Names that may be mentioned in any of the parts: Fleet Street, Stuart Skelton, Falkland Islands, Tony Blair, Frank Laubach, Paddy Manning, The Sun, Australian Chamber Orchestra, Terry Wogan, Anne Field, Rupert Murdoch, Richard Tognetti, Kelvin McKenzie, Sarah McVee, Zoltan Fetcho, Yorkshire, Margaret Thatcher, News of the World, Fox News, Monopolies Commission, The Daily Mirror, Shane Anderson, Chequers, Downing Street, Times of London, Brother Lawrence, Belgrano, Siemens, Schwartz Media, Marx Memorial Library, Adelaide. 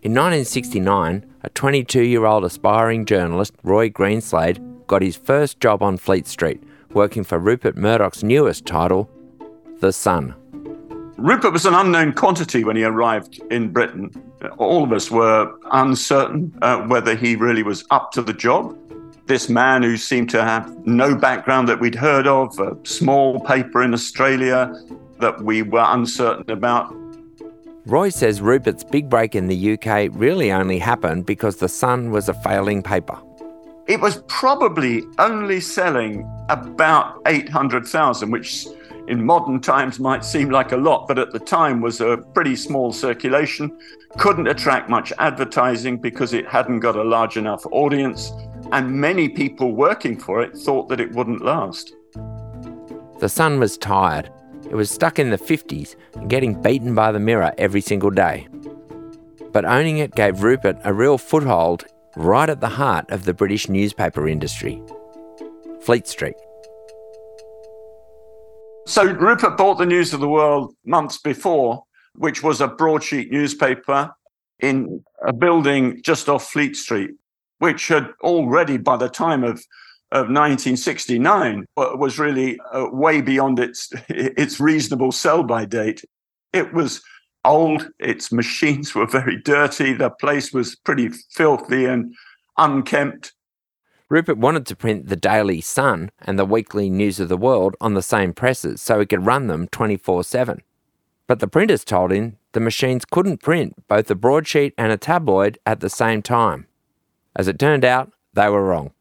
In 1969, a 22-year-old aspiring journalist, Roy Greenslade, got his first job on Fleet Street, working for Rupert Murdoch's newest title, The Sun. Rupert was an unknown quantity when he arrived in Britain. All of us were uncertain whether he really was up to the job. This man who seemed to have no background that we'd heard of, a small paper in Australia that we were uncertain about. Roy says Rupert's big break in the UK really only happened because The Sun was a failing paper. It was probably only selling about 800,000, which in modern times might seem like a lot, but at the time was a pretty small circulation. Couldn't attract much advertising because it hadn't got a large enough audience, and many people working for it thought that it wouldn't last. The Sun was tired. It was stuck in the 50s and getting beaten by the Mirror every single day. But owning it gave Rupert a real foothold right at the heart of the British newspaper industry, Fleet Street. So Rupert bought the News of the World months before, which was a broadsheet newspaper in a building just off Fleet Street, which had already, by the time of 1969, was really way beyond its reasonable sell-by date. It was old, its machines were very dirty, the place was pretty filthy and unkempt. Rupert wanted to print the Daily Sun and the weekly News of the World on the same presses so he could run them 24/7. But the printers told him the machines couldn't print both a broadsheet and a tabloid at the same time. As it turned out, they were wrong.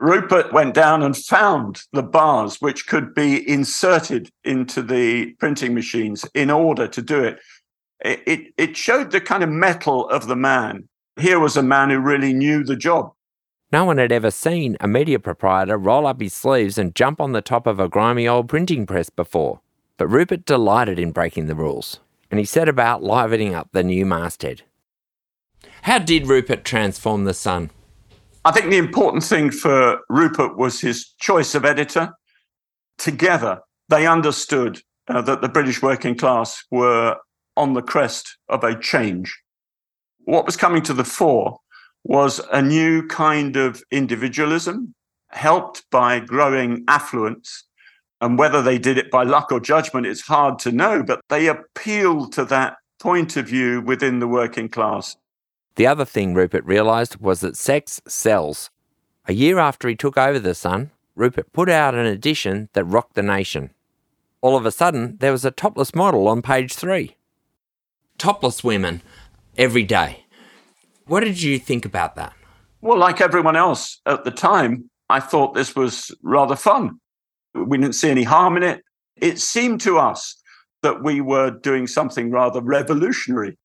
Rupert went down and found the bars which could be inserted into the printing machines in order to do it. It showed the kind of mettle of the man. Here was a man who really knew the job. No one had ever seen a media proprietor roll up his sleeves and jump on the top of a grimy old printing press before. But Rupert delighted in breaking the rules, and he set about livening up the new masthead. How did Rupert transform the Sun? I think the important thing for Rupert was his choice of editor. Together, they understood that the British working class were on the crest of a change. What was coming to the fore was a new kind of individualism, helped by growing affluence. And whether they did it by luck or judgment, it's hard to know, but they appealed to that point of view within the working class. The other thing Rupert realised was that sex sells. A year after he took over The Sun, Rupert put out an edition that rocked the nation. All of a sudden, there was a topless model on page 3. Topless women every day. What did you think about that? Well, like everyone else at the time, I thought this was rather fun. We didn't see any harm in it. It seemed to us that we were doing something rather revolutionary.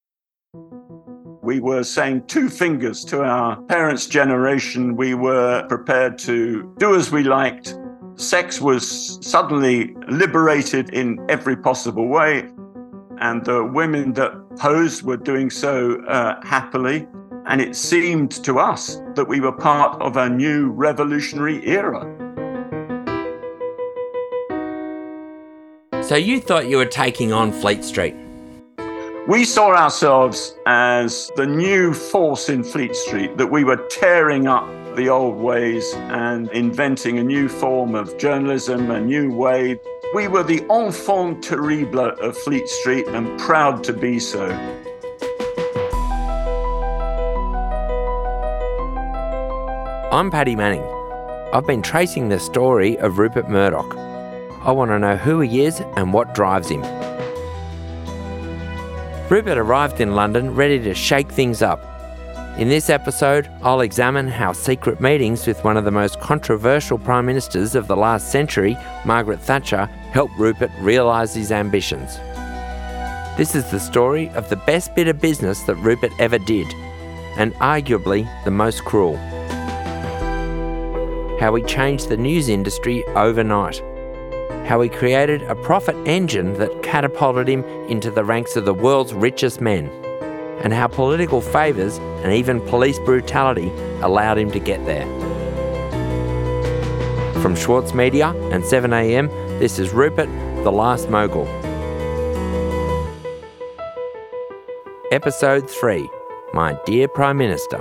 We were saying two fingers to our parents' generation. We were prepared to do as we liked. Sex was suddenly liberated in every possible way, and the women that posed were doing so happily. And it seemed to us that we were part of a new revolutionary era. So you thought you were taking on Fleet Street? We saw ourselves as the new force in Fleet Street, that we were tearing up the old ways and inventing a new form of journalism, a new way. We were the enfant terrible of Fleet Street and proud to be so. I'm Paddy Manning. I've been tracing the story of Rupert Murdoch. I want to know who he is and what drives him. Rupert arrived in London ready to shake things up. In this episode, I'll examine how secret meetings with one of the most controversial prime ministers of the last century, Margaret Thatcher, helped Rupert realise his ambitions. This is the story of the best bit of business that Rupert ever did, and arguably the most cruel. How he changed the news industry overnight. How he created a profit engine that catapulted him into the ranks of the world's richest men. And how political favours and even police brutality allowed him to get there. From Schwartz Media and 7am, this is Rupert, the Last Mogul. Episode 3, My dear Prime Minister.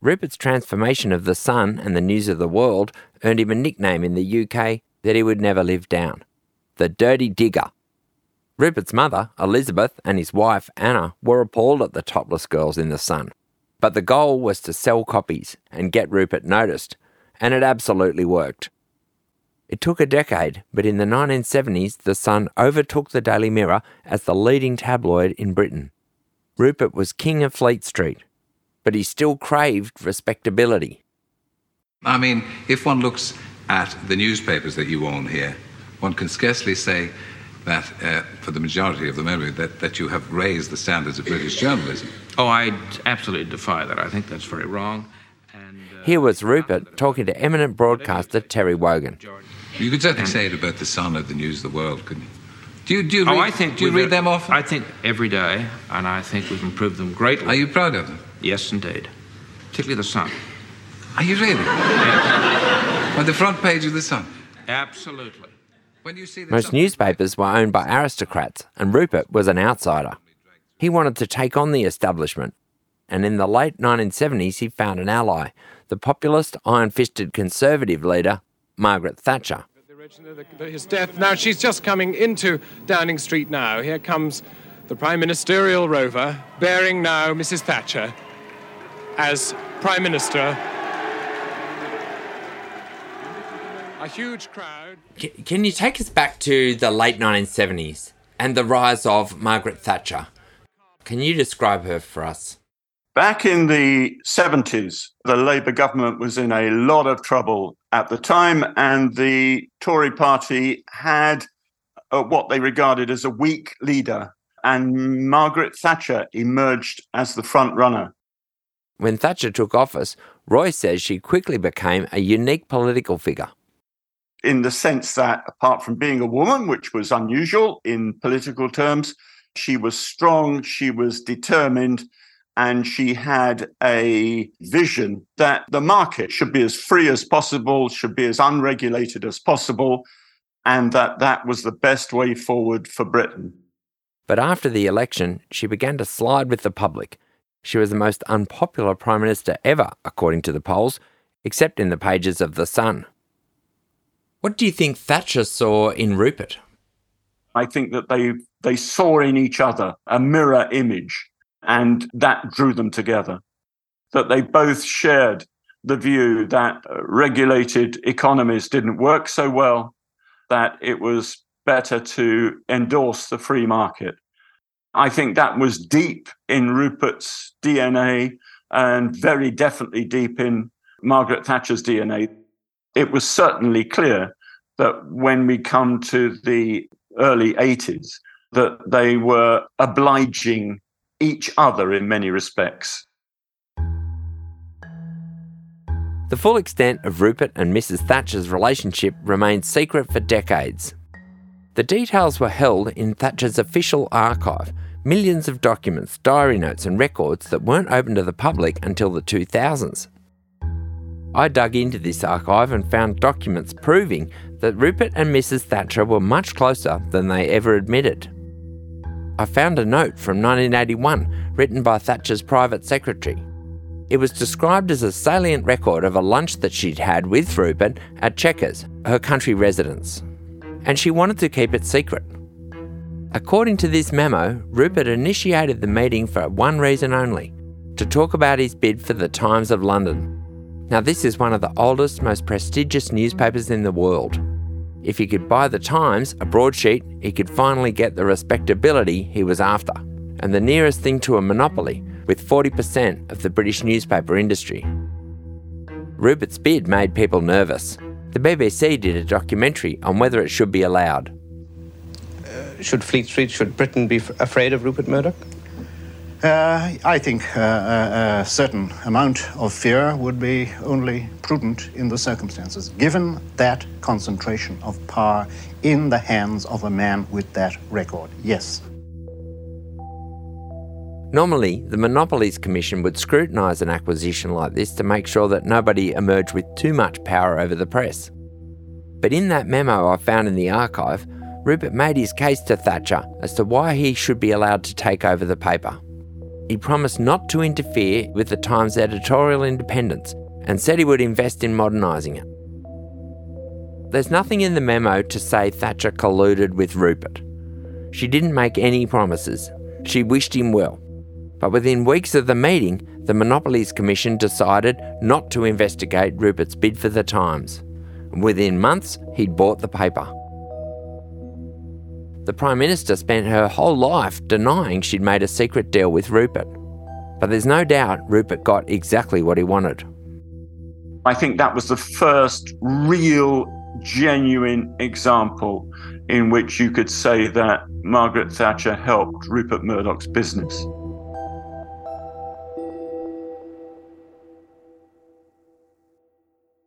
Rupert's transformation of The Sun and the News of the World earned him a nickname in the UK that he would never live down, the Dirty Digger. Rupert's mother, Elizabeth, and his wife, Anna, were appalled at the topless girls in The Sun. But the goal was to sell copies and get Rupert noticed, and it absolutely worked. It took a decade, but in the 1970s, The Sun overtook the Daily Mirror as the leading tabloid in Britain. Rupert was king of Fleet Street, but he still craved respectability. I mean, if one looks at the newspapers that you own here, one can scarcely say that, for the majority of the moment, that you have raised the standards of British journalism. Oh, I absolutely defy that. I think that's very wrong. And, here was Rupert talking to eminent broadcaster Terry Wogan. You could certainly say it about The Sun or the News of the World, couldn't you? Do you read them often? I think every day, and I think we've improved them greatly. Are you proud of them? Yes, indeed. Particularly The Sun. Are you really? Yes. On the front page of The Sun? Absolutely. When you see most newspapers were owned by aristocrats, and Rupert was an outsider. He wanted to take on the establishment, and in the late 1970s he found an ally, the populist, iron-fisted Conservative leader, Margaret Thatcher. His death. Now, she's just coming into Downing Street now. Here comes the Prime Ministerial rover, bearing now Mrs Thatcher as Prime Minister. A huge crowd. Can you take us back to the late 1970s and the rise of Margaret Thatcher? Can you describe her for us? Back in the 70s, the Labour government was in a lot of trouble at the time, and the Tory party had what they regarded as a weak leader, and Margaret Thatcher emerged as the front runner. When Thatcher took office, Roy says she quickly became a unique political figure. In the sense that, apart from being a woman, which was unusual in political terms, she was strong, she was determined, and she had a vision that the market should be as free as possible, should be as unregulated as possible, and that was the best way forward for Britain. But after the election, she began to slide with the public. She was the most unpopular Prime Minister ever, according to the polls, except in the pages of The Sun. What do you think Thatcher saw in Rupert? I think that they saw in each other a mirror image, and that drew them together. That they both shared the view that regulated economies didn't work so well, that it was better to endorse the free market. I think that was deep in Rupert's DNA and very definitely deep in Margaret Thatcher's DNA. It was certainly clear that when we come to the early 80s, that they were obliging each other in many respects. The full extent of Rupert and Mrs Thatcher's relationship remained secret for decades. The details were held in Thatcher's official archive, millions of documents, diary notes and records that weren't open to the public until the 2000s. I dug into this archive and found documents proving that Rupert and Mrs Thatcher were much closer than they ever admitted. I found a note from 1981 written by Thatcher's private secretary. It was described as a salient record of a lunch that she'd had with Rupert at Chequers, her country residence, and she wanted to keep it secret. According to this memo, Rupert initiated the meeting for one reason only, to talk about his bid for the Times of London. Now, this is one of the oldest, most prestigious newspapers in the world. If he could buy the Times, a broadsheet, he could finally get the respectability he was after, and the nearest thing to a monopoly, with 40% of the British newspaper industry. Rupert's bid made people nervous. The BBC did a documentary on whether it should be allowed. Should Fleet Street, should Britain be afraid of Rupert Murdoch? I think a certain amount of fear would be only prudent in the circumstances, given that concentration of power in the hands of a man with that record, yes. Normally, the Monopolies Commission would scrutinise an acquisition like this to make sure that nobody emerged with too much power over the press. But in that memo I found in the archive, Rupert made his case to Thatcher as to why he should be allowed to take over the paper. He promised not to interfere with the Times' editorial independence and said he would invest in modernising it. There's nothing in the memo to say Thatcher colluded with Rupert. She didn't make any promises. She wished him well. But within weeks of the meeting, the Monopolies Commission decided not to investigate Rupert's bid for the Times. And within months, he'd bought the paper. The Prime Minister spent her whole life denying she'd made a secret deal with Rupert. But there's no doubt Rupert got exactly what he wanted. I think that was the first real, genuine example in which you could say that Margaret Thatcher helped Rupert Murdoch's business.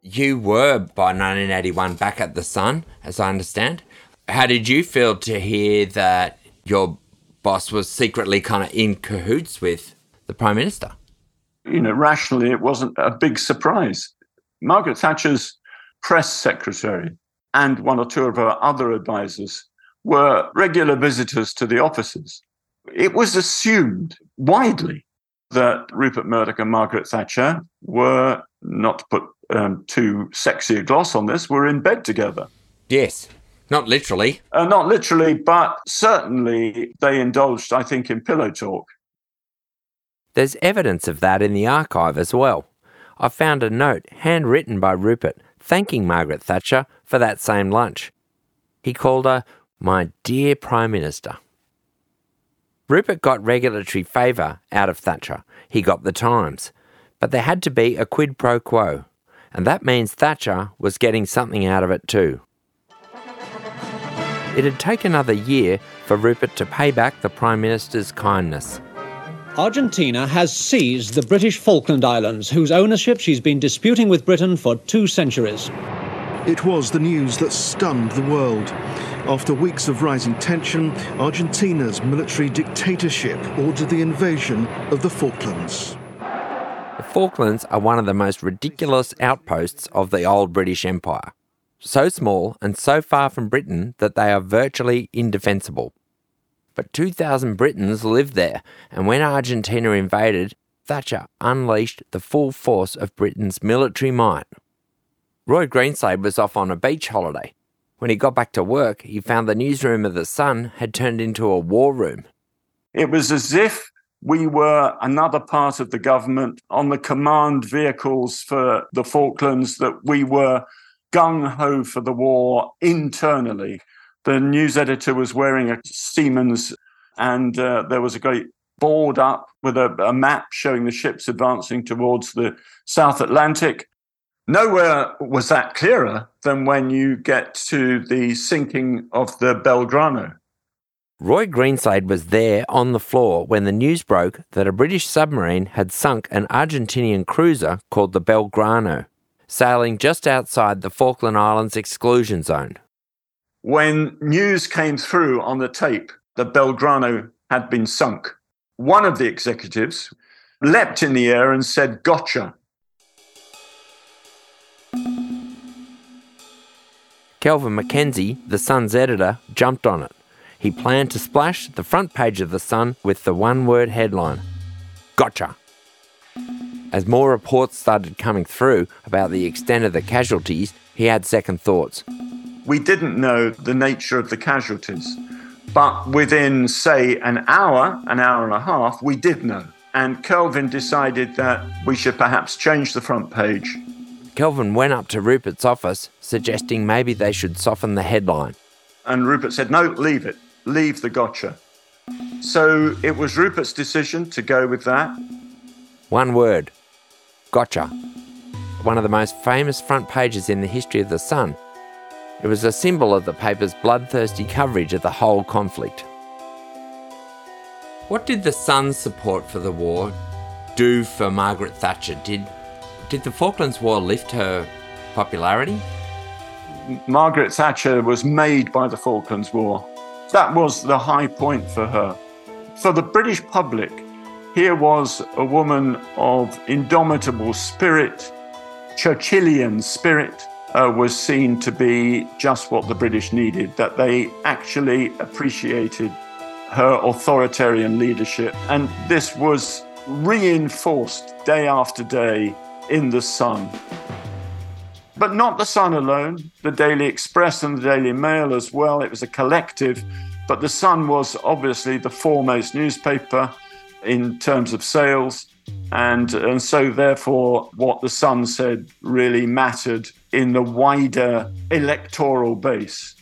You were, by 1981, back at The Sun, as I understand. How did you feel to hear that your boss was secretly kind of in cahoots with the Prime Minister? You know, rationally, it wasn't a big surprise. Margaret Thatcher's press secretary and one or two of her other advisers were regular visitors to the offices. It was assumed widely that Rupert Murdoch and Margaret Thatcher were, not to put too sexy a gloss on this, were in bed together. Yes. Not literally. Not literally, but certainly they indulged, I think, in pillow talk. There's evidence of that in the archive as well. I found a note handwritten by Rupert thanking Margaret Thatcher for that same lunch. He called her, "My dear Prime Minister." Rupert got regulatory favour out of Thatcher. He got the Times. But there had to be a quid pro quo. And that means Thatcher was getting something out of it too. It had taken another year for Rupert to pay back the Prime Minister's kindness. Argentina has seized the British Falkland Islands, whose ownership she's been disputing with Britain for 2 centuries. It was the news that stunned the world. After weeks of rising tension, Argentina's military dictatorship ordered the invasion of the Falklands. The Falklands are one of the most ridiculous outposts of the old British Empire. So small and so far from Britain that they are virtually indefensible. But 2,000 Britons lived there, and when Argentina invaded, Thatcher unleashed the full force of Britain's military might. Roy Greenslade was off on a beach holiday. When he got back to work, he found the newsroom of The Sun had turned into a war room. It was as if we were another part of the government on the command vehicles for the Falklands, that we were gung-ho for the war internally. The news editor was wearing a Siemens, and there was a great board up with a map showing the ships advancing towards the South Atlantic. Nowhere was that clearer than when you get to the sinking of the Belgrano. Roy Greenslade was there on the floor when the news broke that a British submarine had sunk an Argentinian cruiser called the Belgrano, sailing just outside the Falkland Islands exclusion zone. When news came through on the tape that Belgrano had been sunk, one of the executives leapt in the air and said, "Gotcha." Kelvin McKenzie, The Sun's editor, jumped on it. He planned to splash the front page of The Sun with the one-word headline, "Gotcha." As more reports started coming through about the extent of the casualties, he had second thoughts. We didn't know the nature of the casualties, but within, say, an hour and a half, we did know. And Kelvin decided that we should perhaps change the front page. Kelvin went up to Rupert's office, suggesting maybe they should soften the headline. And Rupert said, "No, leave it. Leave the gotcha." So it was Rupert's decision to go with that. One word. Gotcha. One of the most famous front pages in the history of The Sun. It was a symbol of the paper's bloodthirsty coverage of the whole conflict. What did the Sun's support for the war do for Margaret Thatcher? Did the Falklands War lift her popularity? Margaret Thatcher was made by the Falklands War. That was the high point for her. For the British public, here was a woman of indomitable spirit. Churchillian spirit was seen to be just what the British needed, that they actually appreciated her authoritarian leadership. And this was reinforced day after day in The Sun. But not The Sun alone. The Daily Express and the Daily Mail as well. It was a collective. But The Sun was obviously the foremost newspaper in terms of sales. And so, therefore, what The Sun said really mattered in the wider electoral base.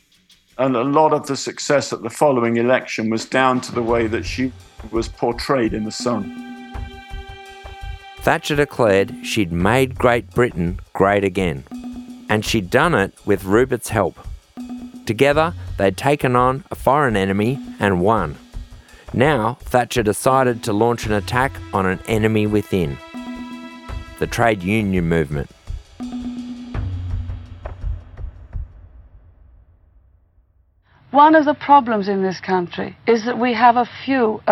And a lot of the success at the following election was down to the way that she was portrayed in The Sun. Thatcher declared she'd made Great Britain great again. And she'd done it with Rupert's help. Together, they'd taken on a foreign enemy and won. Now, Thatcher decided to launch an attack on an enemy within, the trade union movement. One of the problems in this country is that we have a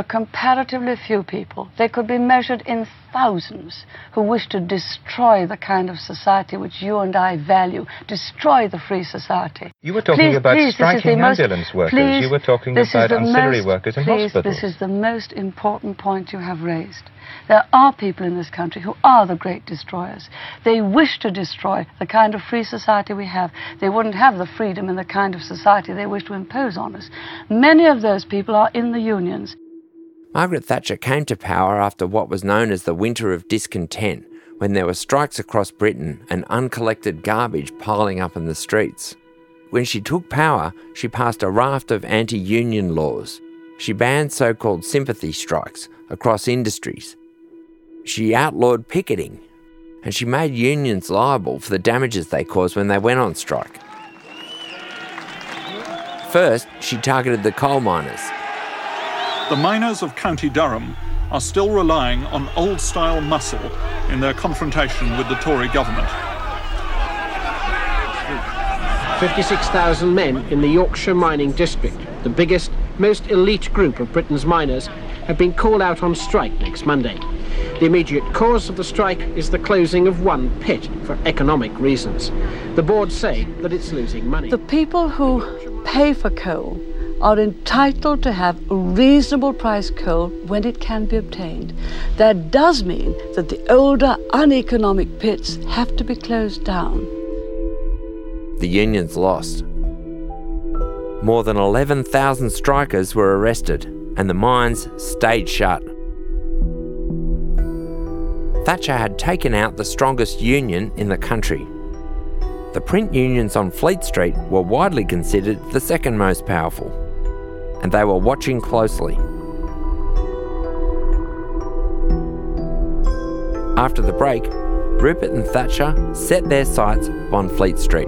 comparatively few people. They could be measured in thousands who wish to destroy the kind of society which you and I value, destroy the free society. You were talking about striking ambulance workers. You were talking about ancillary workers in hospitals. This is the most important point you have raised. There are people in this country who are the great destroyers. They wish to destroy the kind of free society we have. They wouldn't have the freedom in the kind of society they wish to impose on us. Many of those people are in the unions. Margaret Thatcher came to power after what was known as the Winter of Discontent, when there were strikes across Britain and uncollected garbage piling up in the streets. When she took power, she passed a raft of anti-union laws. She banned so-called sympathy strikes across industries. She outlawed picketing, and she made unions liable for the damages they caused when they went on strike. First, she targeted the coal miners. The miners of County Durham are still relying on old-style muscle in their confrontation with the Tory government. 56,000 men in the Yorkshire mining district, the biggest, most elite group of Britain's miners, have been called out on strike next Monday. The immediate cause of the strike is the closing of one pit for economic reasons. The board say that it's losing money. The people who pay for coal are entitled to have a reasonable price coal when it can be obtained. That does mean that the older, uneconomic pits have to be closed down. The unions lost. More than 11,000 strikers were arrested, and the mines stayed shut. Thatcher had taken out the strongest union in the country. The print unions on Fleet Street were widely considered the second most powerful, and they were watching closely. After the break, Rupert and Thatcher set their sights on Fleet Street.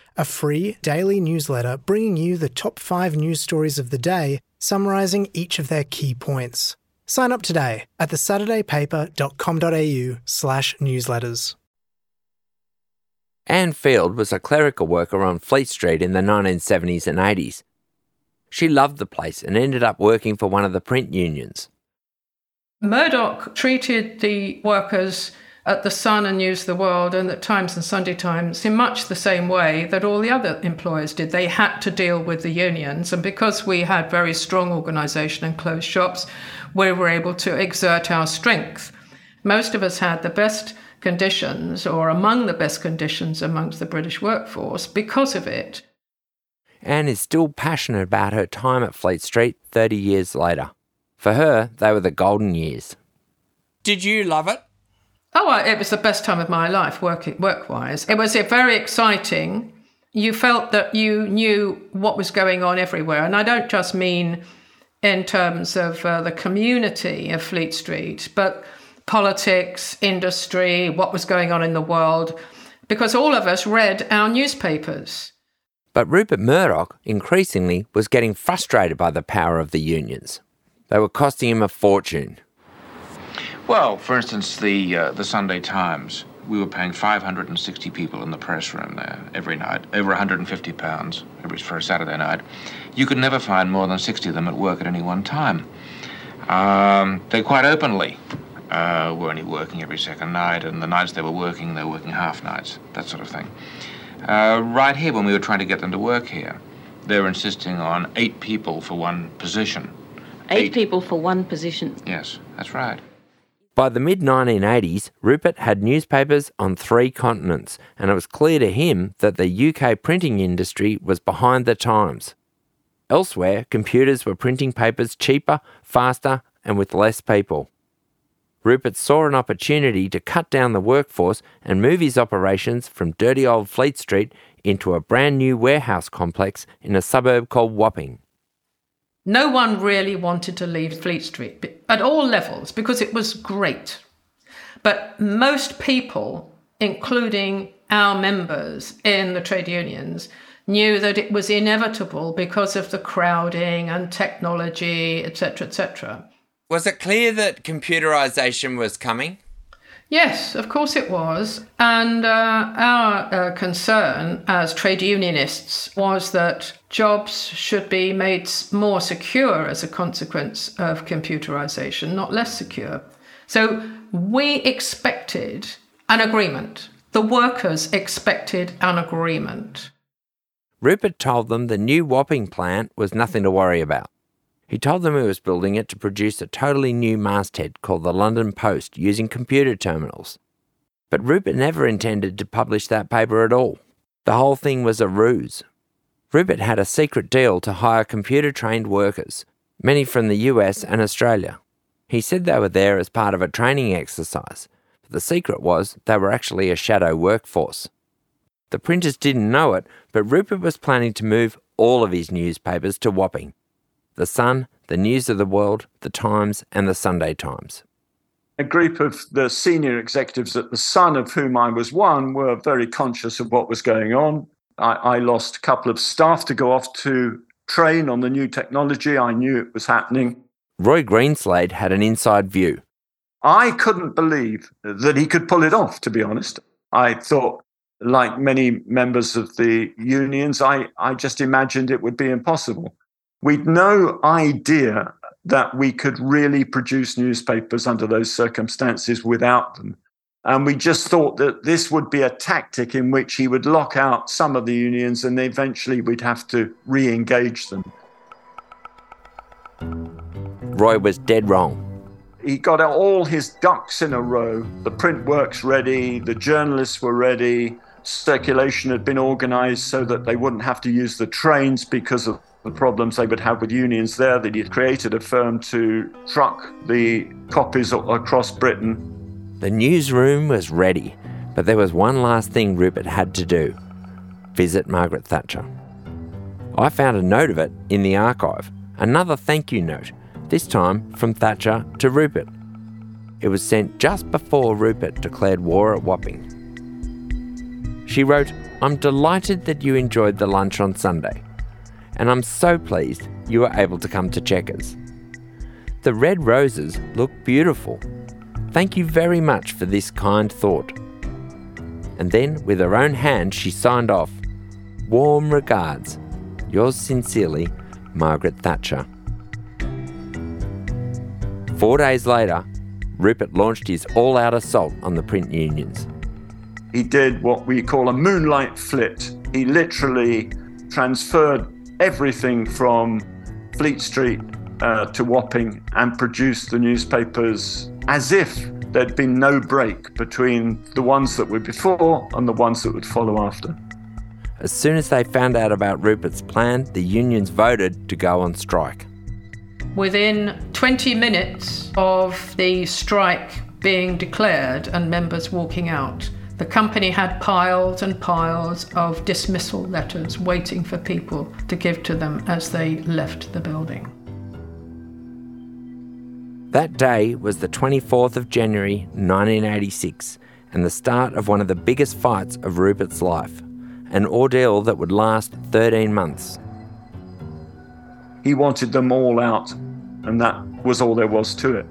a free daily newsletter bringing you the top 5 news stories of the day, summarising each of their key points. Sign up today at thesaturdaypaper.com.au/newsletters. Anne Field was a clerical worker on Fleet Street in the 1970s and 80s. She loved the place and ended up working for one of the print unions. Murdoch treated the workers at The Sun and News of the World and at Times and Sunday Times in much the same way that all the other employers did. They had to deal with the unions, and because we had very strong organisation and closed shops, we were able to exert our strength. Most of us had the best conditions, or among the best conditions amongst the British workforce, because of it. Anne is still passionate about her time at Fleet Street 30 years later. For her, they were the golden years. Did you love it? Oh, it was the best time of my life, work-wise. It was very exciting. You felt that you knew what was going on everywhere. And I don't just mean in terms of the community of Fleet Street, but politics, industry, what was going on in the world, because all of us read our newspapers. But Rupert Murdoch increasingly was getting frustrated by the power of the unions. They were costing him a fortune. Well, for instance, the Sunday Times, we were paying 560 people in the press room there every night, over £150 for a Saturday night. You could never find more than 60 of them at work at any one time. They quite openly were only working every second night, and the nights they were working half nights, that sort of thing. Right here, when we were trying to get them to work here, they were insisting on 8 people for one position. 8 people for one position? Yes, that's right. By the mid-1980s, Rupert had newspapers on 3 continents, and it was clear to him that the UK printing industry was behind the times. Elsewhere, computers were printing papers cheaper, faster, and with less people. Rupert saw an opportunity to cut down the workforce and move his operations from dirty old Fleet Street into a brand new warehouse complex in a suburb called Wapping. No one really wanted to leave Fleet Street at all levels because it was great. But most people, including our members in the trade unions, knew that it was inevitable because of the crowding and technology, etc., etc. Was it clear that computerisation was coming? Yes, of course it was. And our concern as trade unionists was that jobs should be made more secure as a consequence of computerisation, not less secure. So we expected an agreement. The workers expected an agreement. Rupert told them the new Wapping plant was nothing to worry about. He told them he was building it to produce a totally new masthead called the London Post using computer terminals. But Rupert never intended to publish that paper at all. The whole thing was a ruse. Rupert had a secret deal to hire computer-trained workers, many from the US and Australia. He said they were there as part of a training exercise, but the secret was they were actually a shadow workforce. The printers didn't know it, but Rupert was planning to move all of his newspapers to Wapping. The Sun, the News of the World, the Times and the Sunday Times. A group of the senior executives at the Sun, of whom I was one, were very conscious of what was going on. I lost a couple of staff to go off to train on the new technology. I knew it was happening. Roy Greenslade had an inside view. I couldn't believe that he could pull it off, to be honest. I thought, like many members of the unions, I just imagined it would be impossible. We'd no idea that we could really produce newspapers under those circumstances without them. And we just thought that this would be a tactic in which he would lock out some of the unions and eventually we'd have to re-engage them. Roy was dead wrong. He got all his ducks in a row. The print works ready, the journalists were ready, circulation had been organised so that they wouldn't have to use the trains because of the problems they would have with unions there, that he'd created a firm to truck the copies across Britain. The newsroom was ready, but there was one last thing Rupert had to do. Visit Margaret Thatcher. I found a note of it in the archive, another thank you note, this time from Thatcher to Rupert. It was sent just before Rupert declared war at Wapping. She wrote, "I'm delighted that you enjoyed the lunch on Sunday. And I'm so pleased you were able to come to Chequers. The red roses look beautiful. Thank you very much for this kind thought." And then, with her own hand, she signed off. "Warm regards. Yours sincerely, Margaret Thatcher." 4 days later, Rupert launched his all-out assault on the print unions. He did what we call a moonlight flit. He literally transferred everything from Fleet Street to Wapping and produced the newspapers as if there'd been no break between the ones that were before and the ones that would follow after. As soon as they found out about Rupert's plan, the unions voted to go on strike. Within 20 minutes of the strike being declared and members walking out, the company had piles and piles of dismissal letters waiting for people to give to them as they left the building. That day was the 24th of January 1986 and the start of one of the biggest fights of Rupert's life, an ordeal that would last 13 months. He wanted them all out, and that was all there was to it.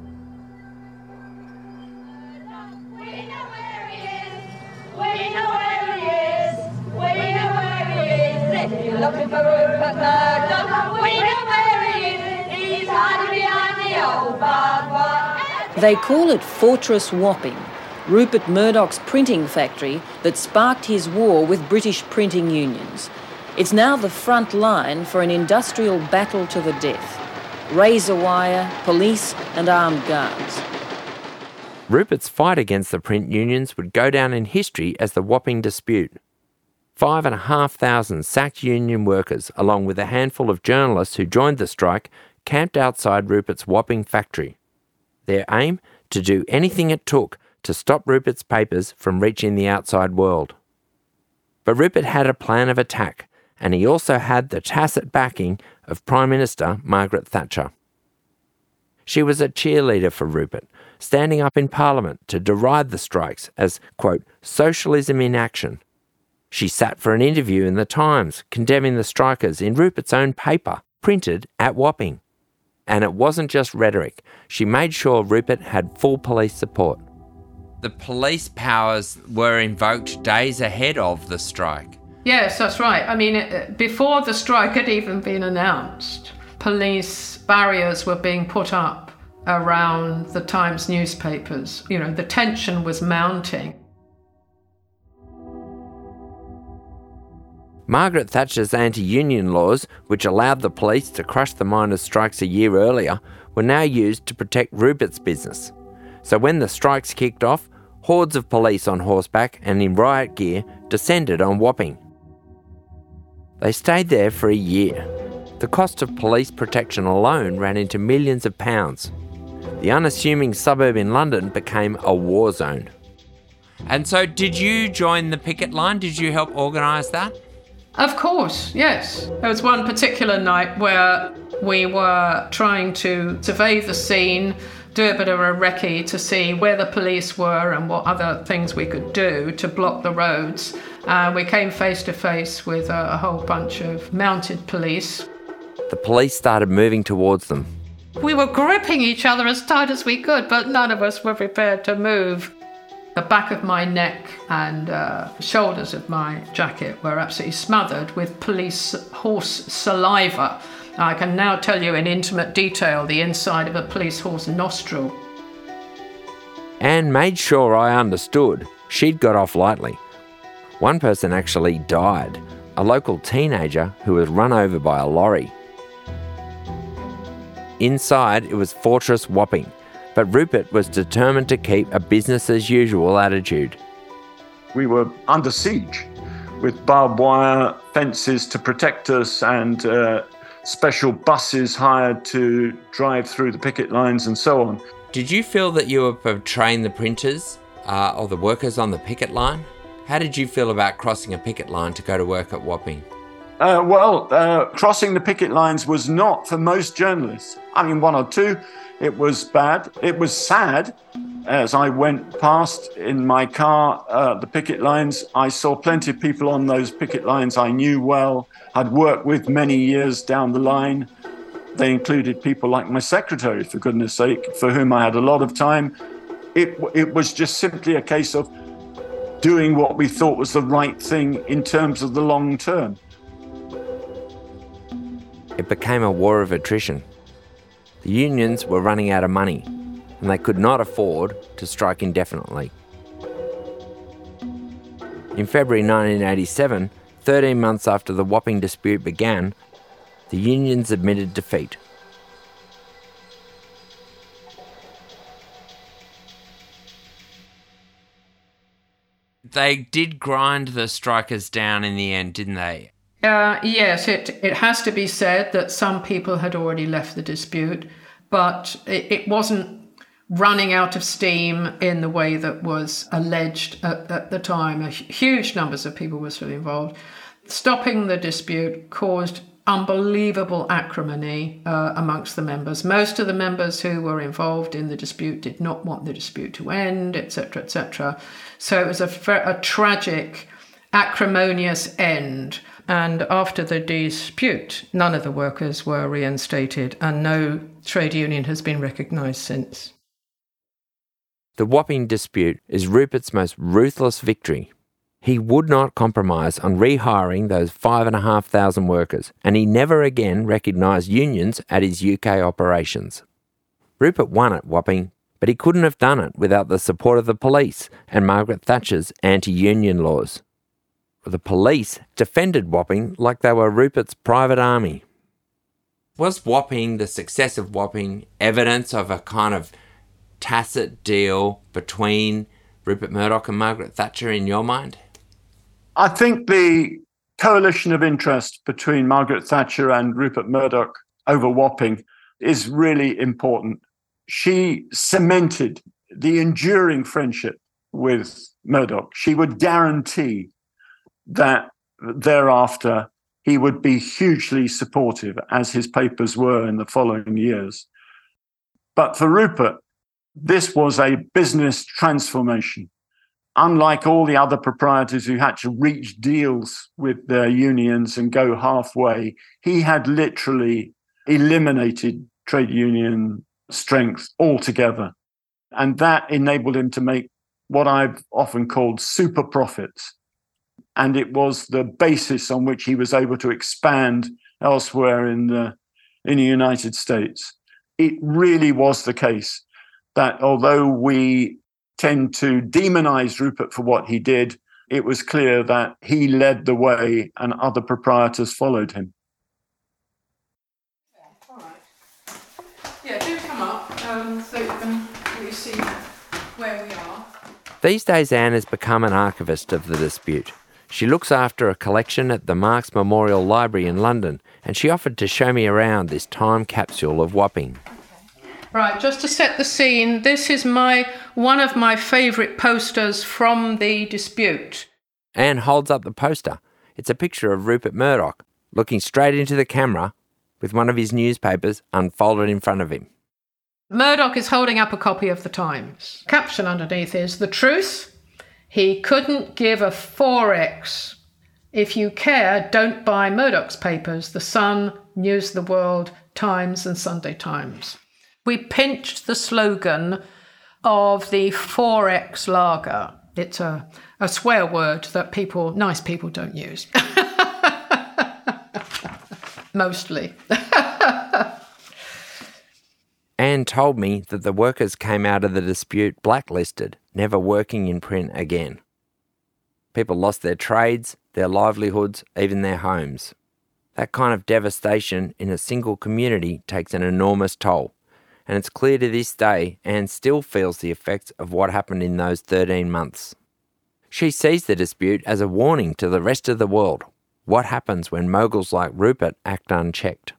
Looking for Rupert Murdoch, we know where he is. He's hiding behind the old barbed wire. They call it Fortress Wapping, Rupert Murdoch's printing factory that sparked his war with British printing unions. It's now the front line for an industrial battle to the death. Razor wire, police and armed guards. Rupert's fight against the print unions would go down in history as the Wapping dispute. 5,500 sacked union workers, along with a handful of journalists who joined the strike, camped outside Rupert's Wapping factory. Their aim? To do anything it took to stop Rupert's papers from reaching the outside world. But Rupert had a plan of attack, and he also had the tacit backing of Prime Minister Margaret Thatcher. She was a cheerleader for Rupert, standing up in Parliament to deride the strikes as, quote, socialism in action. She sat for an interview in the Times, condemning the strikers in Rupert's own paper, printed at Wapping. And it wasn't just rhetoric. She made sure Rupert had full police support. The police powers were invoked days ahead of the strike. Yes, that's right. I mean, before the strike had even been announced, police barriers were being put up around the Times newspapers. You know, the tension was mounting. Margaret Thatcher's anti-union laws, which allowed the police to crush the miners' strikes a year earlier, were now used to protect Rupert's business. So when the strikes kicked off, hordes of police on horseback and in riot gear descended on Wapping. They stayed there for a year. The cost of police protection alone ran into millions of pounds. The unassuming suburb in London became a war zone. And so did you join the picket line? Did you help organise that? Of course, yes. There was one particular night where we were trying to survey the scene, do a bit of a recce to see where the police were and what other things we could do to block the roads. We came face to face with a whole bunch of mounted police. The police started moving towards them. We were gripping each other as tight as we could, but none of us were prepared to move. The back of my neck and shoulders of my jacket were absolutely smothered with police horse saliva. I can now tell you in intimate detail the inside of a police horse nostril. Anne made sure I understood. She'd got off lightly. One person actually died, a local teenager who was run over by a lorry. Inside, it was Fortress Wapping. But Rupert was determined to keep a business-as-usual attitude. We were under siege with barbed wire fences to protect us and special buses hired to drive through the picket lines and so on. Did you feel that you were betraying the printers or the workers on the picket line? How did you feel about crossing a picket line to go to work at Wapping? Crossing the picket lines was not for most journalists. I mean, one or two. It was bad. It was sad. As I went past in my car the picket lines, I saw plenty of people on those picket lines I knew well, I'd worked with many years down the line. They included people like my secretary, for goodness sake, for whom I had a lot of time. It was just simply a case of doing what we thought was the right thing in terms of the long term. It became a war of attrition. The unions were running out of money. and they could not afford to strike indefinitely. In February 1987, 13 months after the Wapping dispute began, the unions admitted defeat. They did grind the strikers down in the end, didn't they? Yes, it has to be said that some people had already left the dispute, but it wasn't running out of steam in the way that was alleged at the time. Huge numbers of people were still involved. Stopping the dispute caused unbelievable acrimony amongst the members. Most of the members who were involved in the dispute did not want the dispute to end, etc., etc. So it was a tragic, acrimonious end. And after the dispute, none of the workers were reinstated, and no trade union has been recognised since. The Wapping dispute is Rupert's most ruthless victory. He would not compromise on rehiring those 5,500 workers, and he never again recognised unions at his UK operations. Rupert won at Wapping, but he couldn't have done it without the support of the police and Margaret Thatcher's anti-union laws. The police defended Wapping like they were Rupert's private army. Was Wapping, the success of Wapping, evidence of a kind of tacit deal between Rupert Murdoch and Margaret Thatcher in your mind? I think the coalition of interest between Margaret Thatcher and Rupert Murdoch over Wapping is really important. She cemented the enduring friendship with Murdoch. She would guarantee that thereafter he would be hugely supportive, as his papers were in the following years. But for Rupert, this was a business transformation. Unlike all the other proprietors who had to reach deals with their unions and go halfway, he had literally eliminated trade union strength altogether. And that enabled him to make what I've often called super profits. And it was the basis on which he was able to expand elsewhere in the United States. It really was the case that although we tend to demonize Rupert for what he did, it was clear that he led the way and other proprietors followed him. Yeah, all right. Yeah, do come up so you can really see where we are. These days, Anne has become an archivist of the dispute. She looks after a collection at the Marx Memorial Library in London, and she offered to show me around this time capsule of Wapping. Right, just to set the scene, this is one of my favourite posters from the dispute. Anne holds up the poster. It's a picture of Rupert Murdoch looking straight into the camera with one of his newspapers unfolded in front of him. Murdoch is holding up a copy of the Times. Caption underneath is, "The truth? He couldn't give a 4x. If you care, don't buy Murdoch's papers, The Sun, News of the World, Times and Sunday Times." We pinched the slogan of the 4x lager. It's a swear word that nice people don't use. Mostly. Anne told me that the workers came out of the dispute blacklisted, never working in print again. People lost their trades, their livelihoods, even their homes. That kind of devastation in a single community takes an enormous toll, and it's clear to this day Anne still feels the effects of what happened in those 13 months. She sees the dispute as a warning to the rest of the world. What happens when moguls like Rupert act unchecked?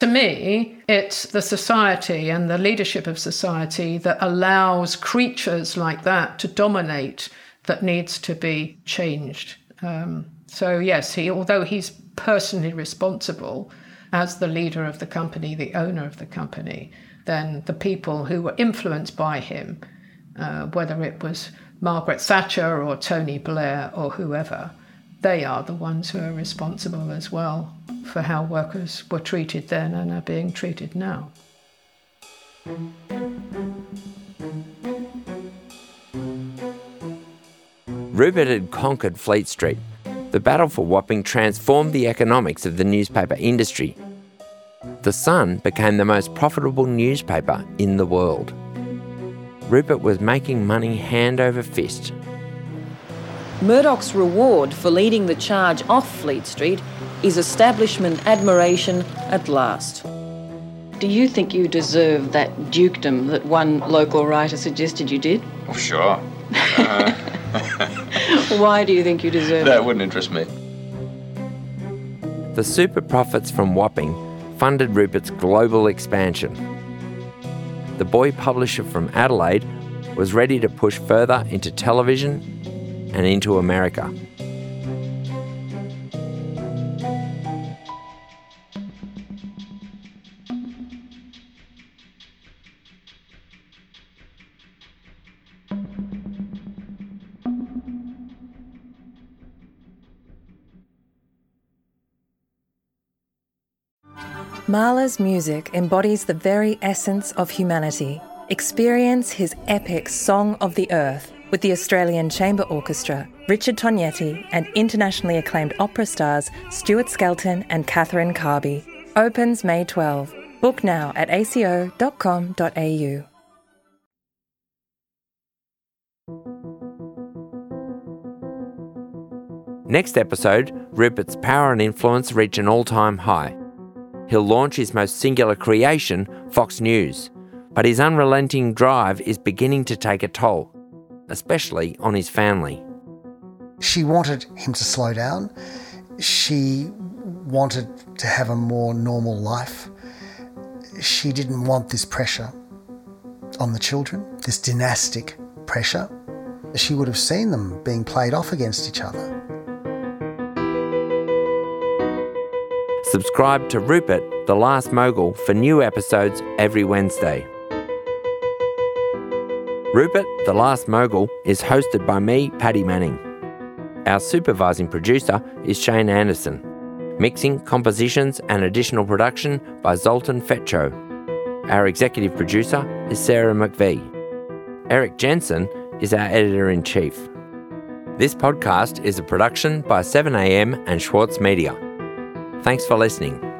To me, it's the society and the leadership of society that allows creatures like that to dominate that needs to be changed. So yes, although he's personally responsible as the leader of the company, the owner of the company, then the people who were influenced by him, whether it was Margaret Thatcher or Tony Blair or whoever, they are the ones who are responsible as well for how workers were treated then and are being treated now. Rupert had conquered Fleet Street. The battle for Wapping transformed the economics of the newspaper industry. The Sun became the most profitable newspaper in the world. Rupert was making money hand over fist. Murdoch's reward for leading the charge off Fleet Street is establishment admiration at last. Do you think you deserve that dukedom that one local writer suggested you did? Oh, sure. Why do you think you deserve it? That wouldn't interest me. The super profits from Wapping funded Rupert's global expansion. The boy publisher from Adelaide was ready to push further into television and into America. Mahler's music embodies the very essence of humanity. Experience his epic Song of the Earth with the Australian Chamber Orchestra, Richard Tognetti and internationally acclaimed opera stars Stuart Skelton and Catherine Carby. Opens May 12. Book now at aco.com.au. Next episode, Rupert's power and influence reach an all-time high. He'll launch his most singular creation, Fox News. But his unrelenting drive is beginning to take a toll, especially on his family. She wanted him to slow down. She wanted to have a more normal life. She didn't want this pressure on the children, this dynastic pressure. She would have seen them being played off against each other. Subscribe to Rupert, The Last Mogul, for new episodes every Wednesday. Rupert, The Last Mogul is hosted by me, Paddy Manning. Our supervising producer is Shane Anderson. Mixing, compositions and additional production by Zoltan Fetcho. Our executive producer is Sarah McVee. Eric Jensen is our editor-in-chief. This podcast is a production by 7am and Schwartz Media. Thanks for listening.